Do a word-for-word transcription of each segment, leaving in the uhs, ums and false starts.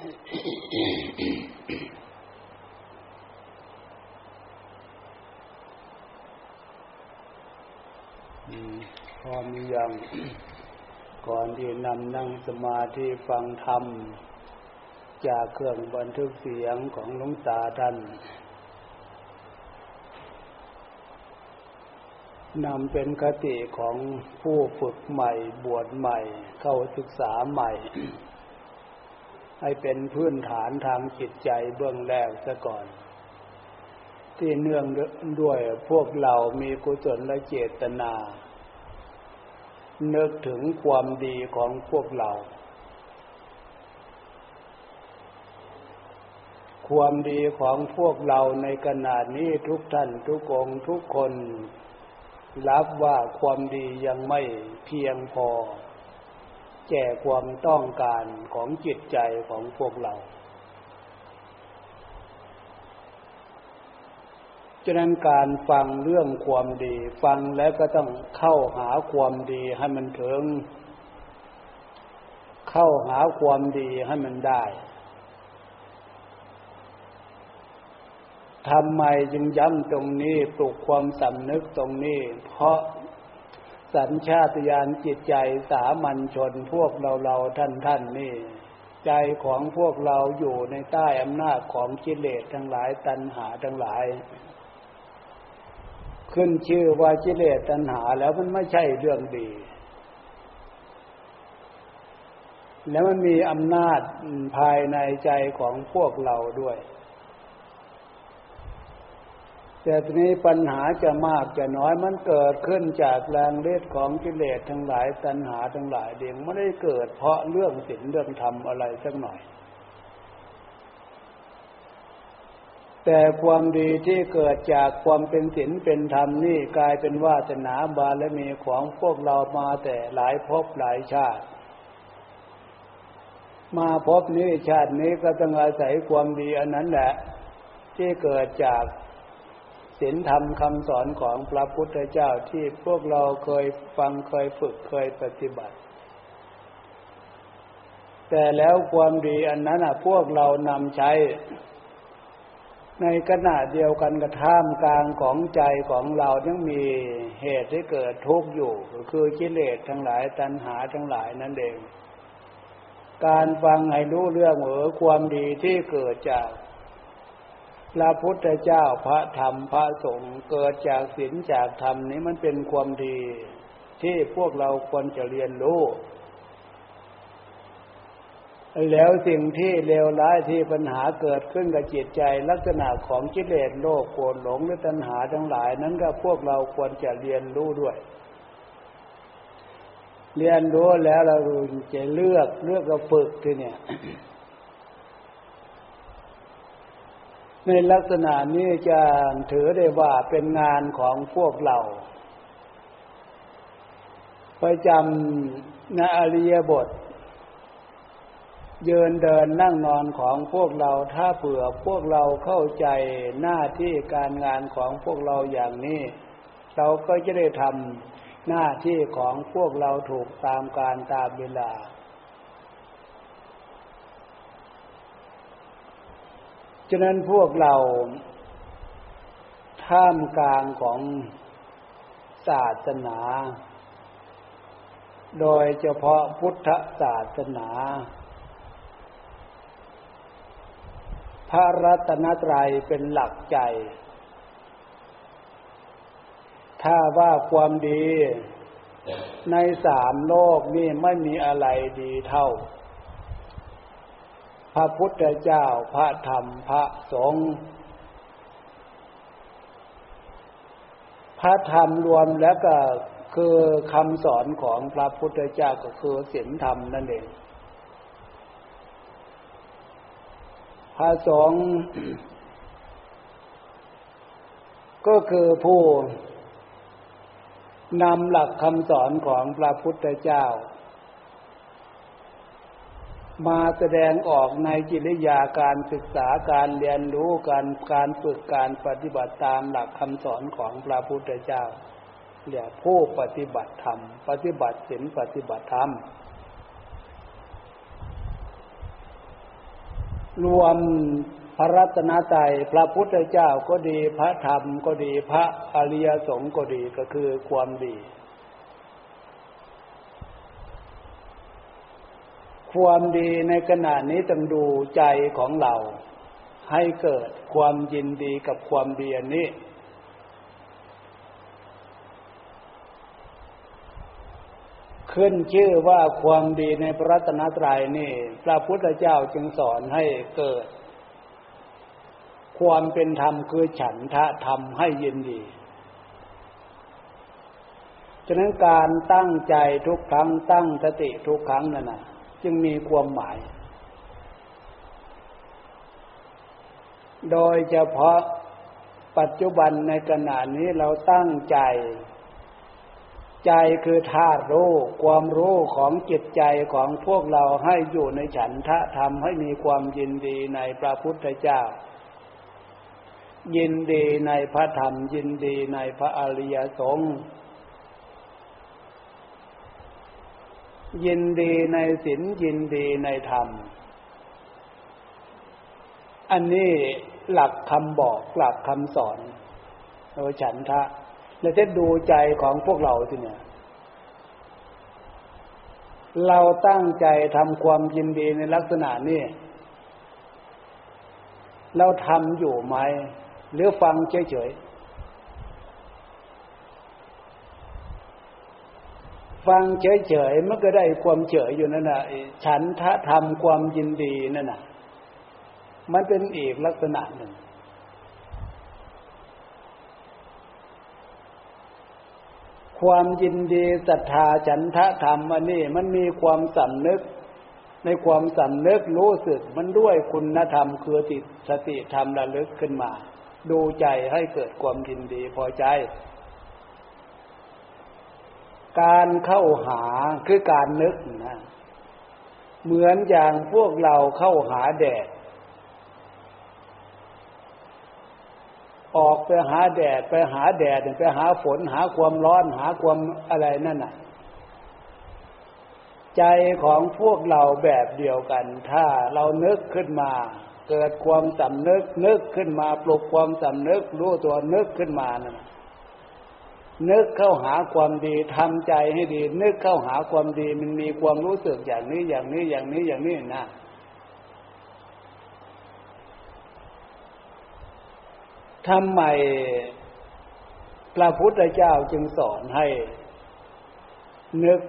พร้อมยังก่อนที่นำนั่งสมาธิฟังธรรมจากเครื่องบันทึกเสียงของหลวงตาท่านนำเป็นคติของผู้ฝึกใหม่บวชใหม่เข้าศึกษาใหม่ให้เป็นพื้นฐานทางจิตใจเบื้องแรกซะก่อนที่เนื่องด้วยพวกเรามีกุศลและเจตนานึกถึงความดีของพวกเราความดีของพวกเราในขณะนี้ทุกท่านทุกองทุกคนรับว่าความดียังไม่เพียงพอแก่ความต้องการของจิตใจของพวกเราฉะนั้นการฟังเรื่องความดีฟังแล้วก็ต้องเข้าหาความดีให้มันถึงเข้าหาความดีให้มันได้ทำไมจึงย้ำตรงนี้ปลุกความสำนึกตรงนี้เพราะสัญชาตญาณจิตใจสามัญชนพวกเราเราท่านท่านนี่ใจของพวกเราอยู่ในใต้อำนาจของกิเลสทั้งหลายตัณหาทั้งหลายขึ้นชื่อว่ากิเลสตัณหาแล้วมันไม่ใช่เรื่องดีแล้วมันมีอำนาจภายในใจของพวกเราด้วยแต่ทีนี้ปัญหาจะมากจะน้อยมันเกิดขึ้นจากแรงฤทธิ์ของกิเลสทั้งหลายตัณหาทั้งหลายเองไม่ได้เกิดเพราะเรื่องศีลเรื่องธรรมอะไรสักหน่อยแต่ความดีที่เกิดจากความเป็นศีลเป็นธรรมนี่กลายเป็นวาสนาบารมีของพวกเรามาแต่หลายภพหลายชาติมาภพนี้ชาตินี้ก็ต้องอาศัยความดีอันนั้นแหละที่เกิดจากศีลธรรมคำสอนของพระพุทธเจ้าที่พวกเราเคยฟังเคยฝึกเคยปฏิบัติแต่แล้วความดีอันนั้นพวกเรานำใช้ในขณะเดียวกันกระท่ามกลางของใจของเรายังมีเหตุที่เกิดทุกข์อยู่คือกิเลสทั้งหลายตัณหาทั้งหลายนั่นเองการฟังให้รู้เรื่องเออความดีที่เกิดจากพระพุทธเจ้าพระธรรมพระสงฆ์เกิดจากศีลจากธรรมนี้มันเป็นความดีที่พวกเราควรจะเรียนรู้แล้วสิ่งที่เลวร้ายที่ปัญหาเกิดขึ้นกับจิตใจลักษณะของกิเลสโลภโกรธหลงหรือตัณหาทั้งหลายนั้นก็พวกเราควรจะเรียนรู้ด้วยเรียนรู้แล้วเราจะเลือกเลือกกับฝึกที่เนี่ยในลักษณะนี้จะถือได้ว่าเป็นงานของพวกเราประจำในอริยบทยืนเดินนั่งนอนของพวกเราถ้าเผื่อพวกเราเข้าใจหน้าที่การงานของพวกเราอย่างนี้เราก็จะได้ทำหน้าที่ของพวกเราถูกตามการตามเวลาฉะนั้นพวกเราท่ามกลางของศาสนาโดยเฉพาะพุทธศาสนาพระรัตนตรัยเป็นหลักใจถ้าว่าความดีในสามโลกนี่ไม่มีอะไรดีเท่าพระพุทธเจ้าพระธรรมพระสงฆ์พระธรรมรวมแล้วก็คือคำสอนของพระพุทธเจ้าก็คือศีลธรรมนั่นเองพระสงฆ์ก็คือผู้นำหลักคำสอนของพระพุทธเจ้ามาแสดงออกในกิริยาการศึกษาการเรียนรู้การการฝึกการปฏิบัติตามหลักคำสอนของพระพุทธเจ้าเรียกผู้ปฏิบัติธรรมปฏิบัติศีลปฏิบัติธรรม รวมพระรัตนตรัยพระพุทธเจ้าก็ดีพระธรรมก็ดีพระอริยสงฆ์ก็ดีก็คือความดีความดีในขณะนี้ต้องดูใจของเราให้เกิดความยินดีกับความดีอันนี้ขึ้นชื่อว่าความดีในพระรัตนตรัยนี่พระพุทธเจ้าจึงสอนให้เกิดความเป็นธรรมคือฉันทะธรรมให้ยินดีฉะนั้นการตั้งใจทุกครั้งตั้งสติทุกครั้งนั่นนะจึงมีความหมายโดยเฉพาะปัจจุบันในขณะนี้เราตั้งใจใจคือธาตุรู้ความรู้ของจิตใจของพวกเราให้อยู่ในฉันทะธรรมให้มีความยินดีในพระพุทธเจ้ายินดีในพระธรรมยินดีในพระอริยสงฆ์ยินดีในศีลยินดีในธรรมอันนี้หลักคำบอกหลักคำสอนเราฉันทะแล้วจะดูใจของพวกเราทีเนี่ยเราตั้งใจทำความยินดีในลักษณะนี้เราทำอยู่ไหมหรือฟังเฉยๆฟังเฉยๆมันก็ได้ความเฉยอยู่นั่นน่ะฉันทะธรรมความยินดีนั่นน่ะมันเป็นอีกลักษณะหนึ่งความยินดีศรัทธาฉันทะธรรมอันนี้มันมีความสำนึกในความสำนึกรู้สึกมันด้วยคุณธรรมคือติสติธรรมระลึกขึ้นมาดูใจให้เกิดความยินดีพอใจการเข้าหาคือการนึกนะเหมือนอย่างพวกเราเข้าหาแดดออกไปหาแดดไปหาแดดไปหาฝนหาความร้อนหาความอะไรนั่นน่ะใจของพวกเราแบบเดียวกันถ้าเรานึกขึ้นมาเกิดความสำนึกนึกขึ้นมาปลุกความสำนึกรู้ตัวนึกขึ้นมานั่นนึกเข้าหาความดีทำใจให้ดีนึกเข้าหาความดีมันมีความรู้สึกอย่างนี้อย่างนี้อย่างนี้อย่างนี้นะทำไมพระพุทธเจ้าจึงสอนให้นึก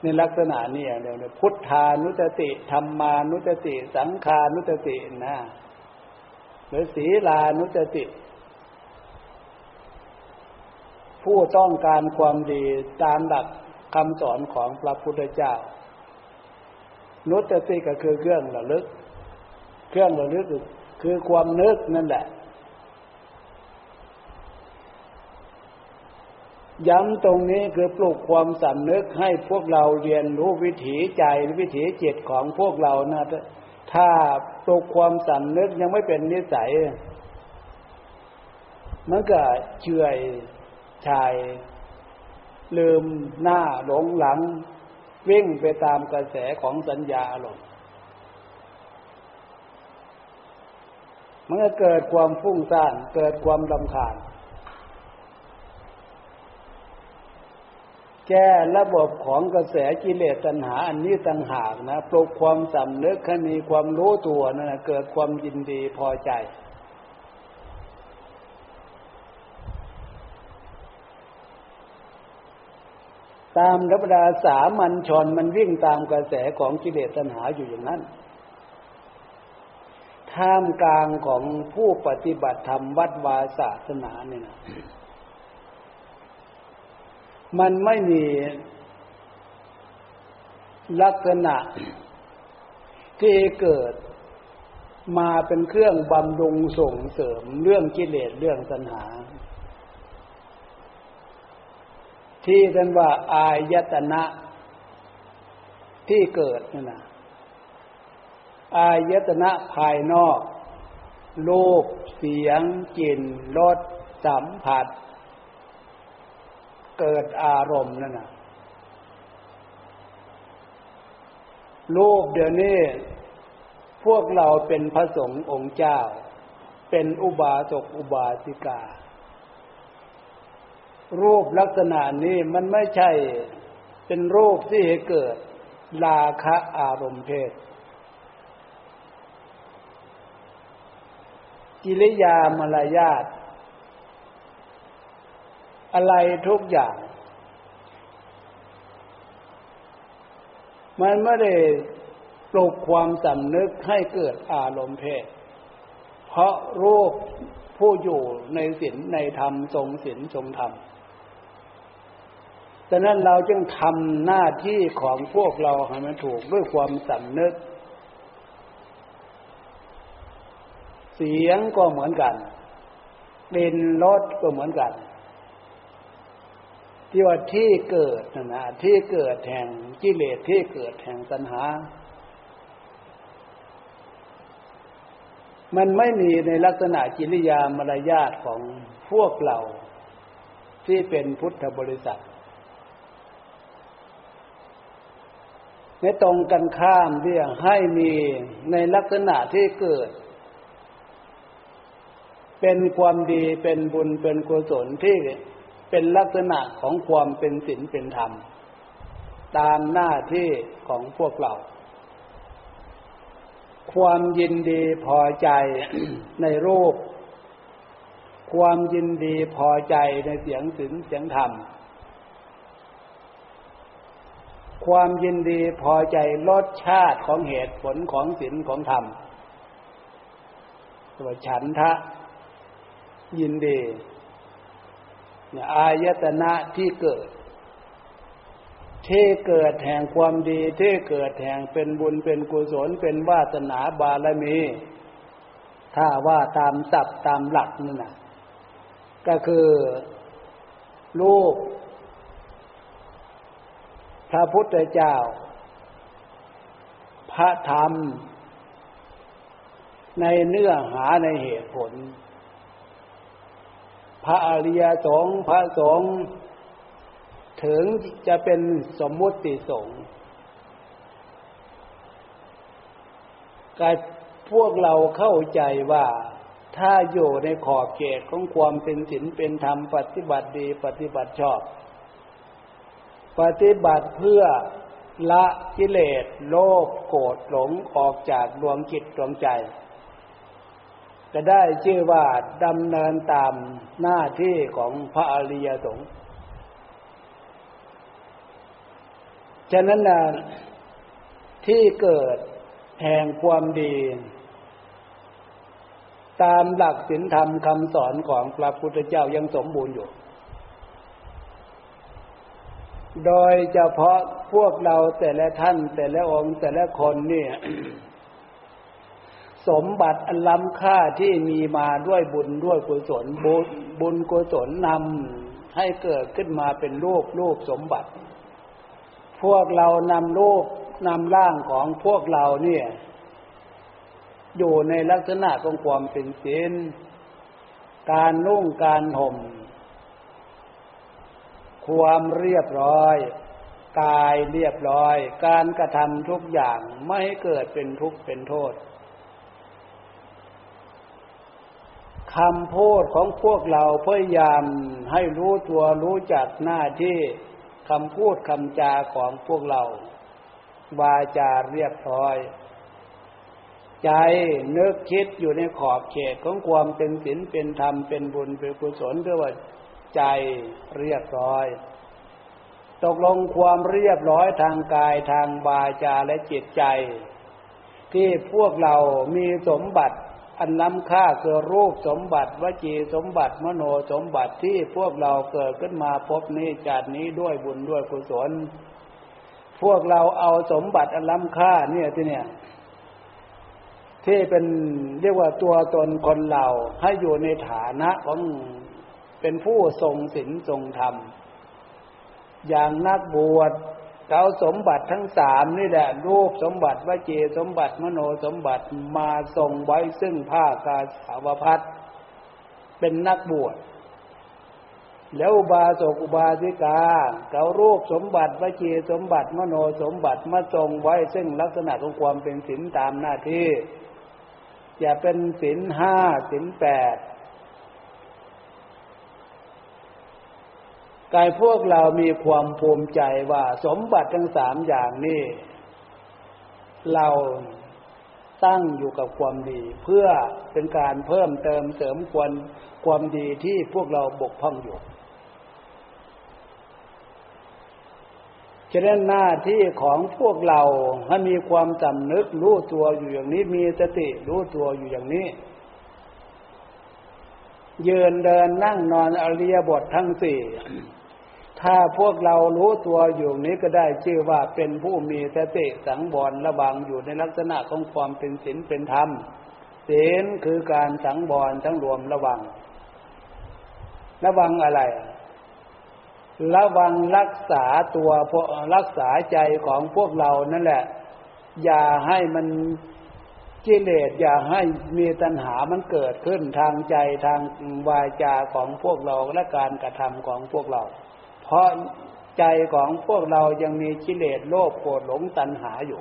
ในลักษณะนี้เดี๋ยวพุทธานุสติธรรมานุสติสังขานุสตินะหรือศีลานุสติผู้ต้องการความดีตามหลักคำสอนของพระพุทธเจ้านุสติก็คือเครื่องระลึกเครื่องระลึกคือความนึกนั่นแหละย้ำตรงนี้คือปลุกความสำนึกให้พวกเราเรียนรู้วิถีใจวิถีจิตของพวกเรานะถ้าปลุกความสำนึกยังไม่เป็นนิสัยมันก็เฉยชายลืมหน้าหลงหลังวิ่งไปตามกระแสของสัญญาอารมณ์มันก็เกิดความฟุ้งซ่านเกิดความรำคาญแก้ระบบของกระแสกิเลสตัณหาอันนี้ต่างหากนะปลุกความสำนึกให้มีความรู้ตัวนั่นนะเกิดความยินดีพอใจตามธรรมดาสามัญชนมันวิ่งตามกระแสของกิเลสตัณหาอยู่อย่างนั้นท่ามกลางของผู้ปฏิบัติธรรมวัดวาศาสนาเนี่ยนะมันไม่มีลักษณะที่เกิดมาเป็นเครื่องบำรุงส่งเสริมเรื่องกิเลสเรื่องตัณหาที่ท่านว่าอายตนะที่เกิดนั่นน่ะอายตนะภายนอกรูปเสียงกลิ่นรสสัมผัสเกิดอารมณ์นั่นน่ะรูปเดี๋ยวนี้ พวกเราเป็นพระสงฆ์องค์เจ้าเป็นอุบาสกอุบาสิการูปลักษณะนี้มันไม่ใช่เป็นรูปที่ให้เกิดราคะอารมณ์เพศกิริยามารยาทอะไรทุกอย่างมันไม่ได้ปลุกความสำนึกให้เกิดอารมณ์เพศเพราะรูปผู้อยู่ในศีลในธรรมทรงศีลทรงธรรมฉะนั้นเราจึงทำหน้าที่ของพวกเราให้มันถูกด้วยความสำนึกเสียงก็เหมือนกันกลิ่นรสก็เหมือนกันที่ว่าที่เกิดนะนะที่เกิดแห่งกิเลสที่เกิดแห่งตัณหามันไม่มีในลักษณะกิริยามารยาทของพวกเราที่เป็นพุทธบริษัทในตรงกันข้ามที่ให้มีในลักษณะที่เกิดเป็นความดีเป็นบุญเป็นกุศลที่เป็นลักษณะของความเป็นศีลเป็นธรรมตามหน้าที่ของพวกเราความยินดีพอใจในรูปความยินดีพอใจในเสียงศีลเสียงธรรมความยินดีพอใจรสชาติของเหตุผลของศีลของธรรมตัวฉันทะยินดีอายตนะที่เกิดที่เกิดแห่งความดีที่เกิดแห่งเป็นบุญเป็นกุศลเป็นวาสนาบารมีถ้าว่าตามศัพท์ตามหลักนี่นะก็คือรูปพระพุทธเจ้าพระธรรมในเนื้อหาในเหตุผลพระอริยสงฆ์พระสงฆ์ถึงจะเป็นสมมุติสงฆ์การพวกเราเข้าใจว่าถ้าอยู่ในขอบเขตของความเป็นศีลเป็นธรรมปฏิบัติดีปฏิบัติชอบปฏิบัติเพื่อละกิเลสโลภโกรธหลงออกจากดวงจิตดวงใจจะได้ชื่อว่าดำเนินตามหน้าที่ของพระอริยสงฆ์ฉะนั้นนะที่เกิดแห่งความดีตามหลักศีลธรรมคำสอนของพระพุทธเจ้ายังสมบูรณ์อยู่โดยเฉพาะพวกเราแต่ละท่านแต่ละองค์แต่ละคนเนี่ย สมบัติอันล้ำค่าที่มีมาด้วยบุญด้วยกุศลบุญบุญกุศลนำให้เกิดขึ้นมาเป็นรูปรูปสมบัติพวกเรานำรูปนำร่างของพวกเราเนี่ยอยู่ในลักษณะของความเป็นศีลการนุ่งการห่มความเรียบร้อยกายเรียบร้อยการกระทำทุกอย่างไม่ให้เกิดเป็นทุกข์เป็นโทษคำพูดของพวกเราพยายามให้รู้ตัวรู้จักหน้าที่คำพูดคำจาของพวกเราวาจาเรียบร้อยใจนึกคิดอยู่ในขอบเขตของความเป็นศีลเป็นธรรมเป็นบุญเป็นกุศลด้วยว่าใจเรียบร้อยตกลงความเรียบร้อยทางกายทางวาจาและจิตใจที่พวกเรามีสมบัติอันล้ำค่าคือรูปสมบัติวจีสมบัติมโนสมบัติที่พวกเราเกิดขึ้นมาพบนี้ชาตินี้ด้วยบุญด้วยกุศลพวกเราเอาสมบัติอันล้ำค่าเนี่ยที่เนี่ยที่เป็นเรียกว่าตัวตนคนเราให้อยู่ในฐานะของเป็นผู้ทรงศีลทรงธรรมอย่างนักบวชเอาสมบัติทั้งสามนี่แหละรูปสมบัติวจีสมบัติมโนสมบัติมาทรงไว้ซึ่งผ้ากาสาวพัสเป็นนักบวช แล้วอุบาสกอุบาสิกาเขารูปสมบัติวจีสมบัติมโนสมบัติมาทรงไว้ซึ่งลักษณะของความเป็นศีลตามหน้าที่อย่าเป็นศีลห้าศีลแปดกายพวกเรามีความภูมิใจว่าสมบัติทั้งสามอย่างนี้เราตั้งอยู่กับความดีเพื่อเป็นการเพิ่มเติมเสริมควรความดีที่พวกเราบกพร่องอยู่ฉะนั้นหน้าที่ของพวกเราให้มีความจำนึกรู้ตัวอยู่อย่างนี้มีสติรู้ตัวอยู่อย่างนี้ยืนเดินนั่งนอนอริยบททั้งสี่ ถ้าพวกเรารู้ตัวอยู่นี้ก็ได้ชื่อว่าเป็นผู้มีสติสังวรระวังอยู่ในลักษณะของความเป็นศีลเป็นธรรมศีลคือการสังวรทั้งรวมระวังระวังอะไรระวังรักษาตัวรักษาใจของพวกเรานั่นแหละอย่าให้มันกิเลสอย่าให้มีตัณหามันเกิดขึ้นทางใจทางวาจาของพวกเราและการกระทำของพวกเราเพราะใจของพวกเรายังมีกิเลสโลภโกรธหลงตัณหาอยู่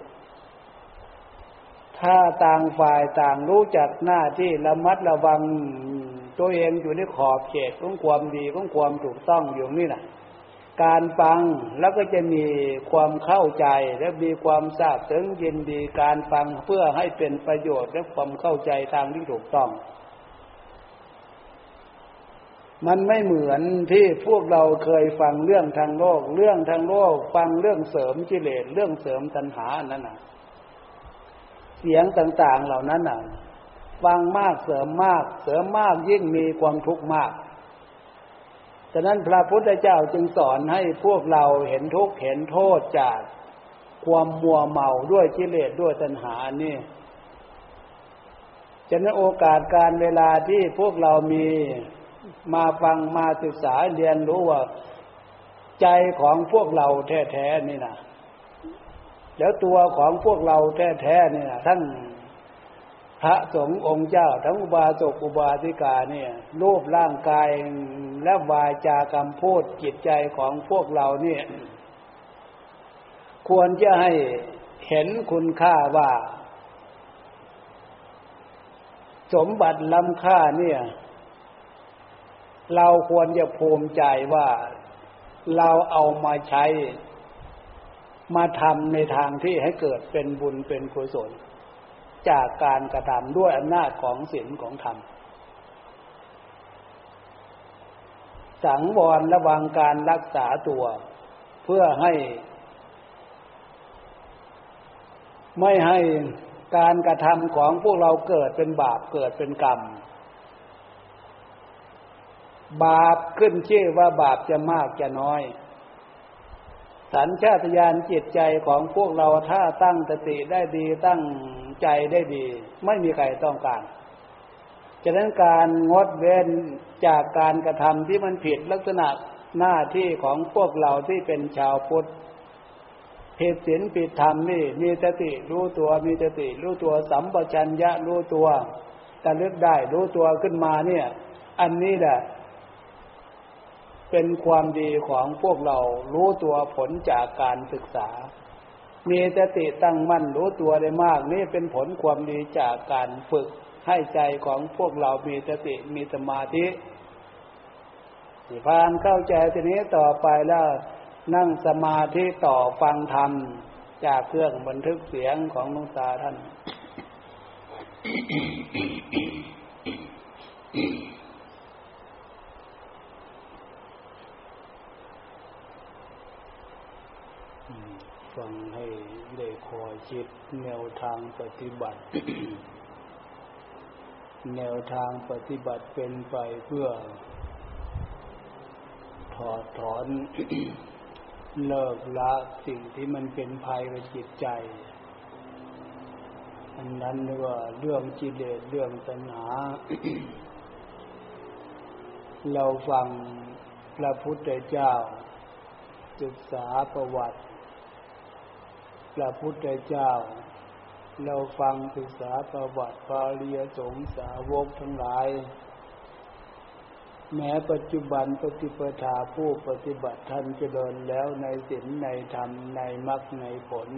ถ้าต่างฝ่ายต่างรู้จักหน้าที่ระมัดระวังตัวเองอยู่ในขอบเขตของความดีของความถูกต้องอยู่นี่นะการฟังแล้วก็จะมีความเข้าใจและมีความซาบซึ้งยินดีการฟังเพื่อให้เป็นประโยชน์และความเข้าใจทางที่ถูกต้องมันไม่เหมือนที่พวกเราเคยฟังเรื่องทางโลกเรื่องทางโลกฟังเรื่องเสริมกิเลสเรื่องเสริมตัณหานั่นน่ะเสียงต่างๆเหล่านั้นน่ะฟังมากเสริมมากเสริมมากยิ่งมีความทุกข์มากฉะนั้นพระพุทธเจ้าจึงสอนให้พวกเราเห็นทุกข์เห็นโทษจากความมัวเมาด้วยกิเลสด้วยตัณหานี่ฉะนั้นโอกาสการเวลาที่พวกเรามีมาฟังมาศึกษาเรียนรู้ว่าใจของพวกเราแท้ๆนี่นะแล้วตัวของพวกเราแท้ๆนี่นะทั้งพระสงฆ์องค์เจ้าทั้งอุบาสกอุบาสิกาเนี่ยรูปร่างกายและวาจากรรมพูดจิตใจของพวกเราเนี่ยควรจะให้เห็นคุณค่าว่าสมบัติล้ำค่าเนี่ยเราควรจะภูมิใจว่าเราเอามาใช้มาทำในทางที่ให้เกิดเป็นบุญเป็นกุศลจากการกระทำด้วยอำนาจของศีลของธรรมสังวรระวังการรักษาตัวเพื่อให้ไม่ให้การกระทำของพวกเราเกิดเป็นบาปเกิดเป็นกรรมบาปขึ้นชื่อว่าบาปจะมากจะน้อยสัญชาตญาณจิตใจของพวกเราถ้าตั้งสติได้ดีตั้งใจได้ดีไม่มีใครต้องการฉะนั้นการงดเว้นจากการกระทำที่มันผิดลักษณะหน้าที่ของพวกเราที่เป็นชาวพุทธผิดศีลผิดธรรมนี่มีสติรู้ตัวมีสติรู้ตัวสัมปชัญญะรู้ตัวแต่เลือกได้รู้ตัวขึ้นมาเนี่ยอันนี้แหละเป็นความดีของพวกเรารู้ตัวผลจากการศึกษามีสติตั้งมั่นรู้ตัวได้มากนี่เป็นผลความดีจากการฝึกให้ใจของพวกเรามีสติมีสมาธิความเข้าใจทีนี้ต่อไปแล้วนั่งสมาธิต่อฟังธรรมจากเครื่องบันทึกเสียงของหลวงตาท่าน ฟังให้ได้คอยคิดแนวทางปฏิบัติ แนวทางปฏิบัติเป็นไปเพื่อถอดถอน เลิกละสิ่งที่มันเป็นภัยกับจิตใจอันนั้นเรียกว่าเรื่องกิเลสเรื่องตัณหา เราฟังพระพุทธเจ้าศึกษาประวัติพระพุทธเจ้าเราฟังศึกษาประวัติพระอริยสงฆ์สาวกทั้งหลาย แม้ปัจจุบันปฏิปทาผู้ปฏิบัติท่านเจริญแล้วในศีลในธรรมในมรรคในผล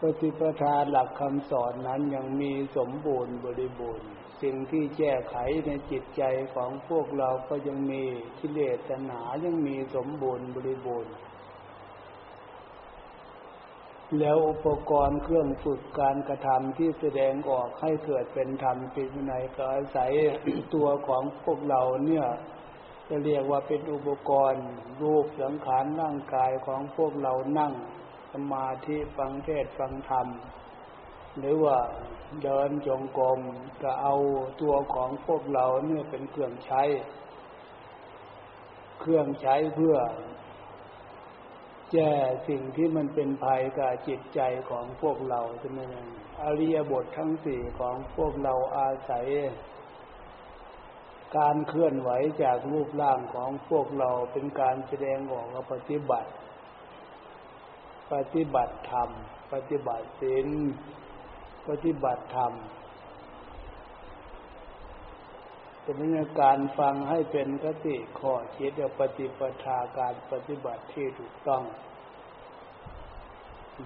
ปฏิปทาหลักคำสอนนั้นยังมีสมบูรณ์บริบูรณ์สิ่งที่แก้ไขในจิตใจของพวกเราก็ยังมีกิเลสตัณหายังมีสมบูรณ์บริบูรณ์แล้วอุปกรณ์เครื่องฝึกการกระทำที่แสดงออกให้เกิดเป็นธรรมเป็นวินัยก็อาศัย ตัวของพวกเราเนี่ยจะเรียกว่าเป็นอุปกรณ์รูปสังขารร่างกายของพวกเรานั่งสมาธิฟังเทศน์ฟังธรรมหรือว่าเดินจงกรมก็เอาตัวของพวกเราเนี่ยเป็นเครื่องใช้เครื่องใช้เพื่อแก้สิ่งที่มันเป็นภัยกับจิตใจของพวกเราใช่ไหมอริยบททั้งสี่ของพวกเราอาศัยการเคลื่อนไหวจากรูปร่างของพวกเราเป็นการแสดงออกว่าปฏิบัติปฏิบัติธรรมปฏิบัติศีลปฏิบัติธรรมจะเป็นการฟังให้เป็นคติข้อคิดปฏิปทาการปฏิบัติที่ถูกต้อง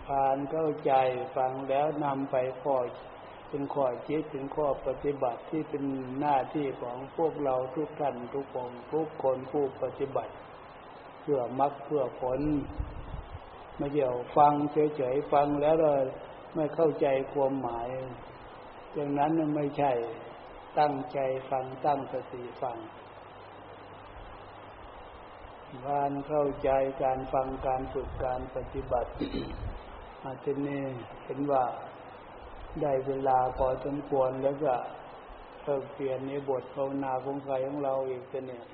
ผ่านเข้าใจฟังแล้วนำไปข้อเป็นข้อคิดเป็นข้อปฏิบัติที่เป็นหน้าที่ของพวกเราทุกท่านทุกองทุกคนผู้ปฏิบัติเพื่อมรรคเพื่อผลไม่เกี่ยวฟังเฉยๆฟังแล้วเราไม่เข้าใจความหมายดังนั้นไม่ใช่ตั้งใจฟังตั้งสติฟังการเข้าใจการฟังการฝึกการปฏิบัติ อาจจะนี่เห็นว่าได้เวลาพอสมควรแล้วก็เพิ่มเปลี่ยนในบทภาวนาของใครของเราอีกเนี่ย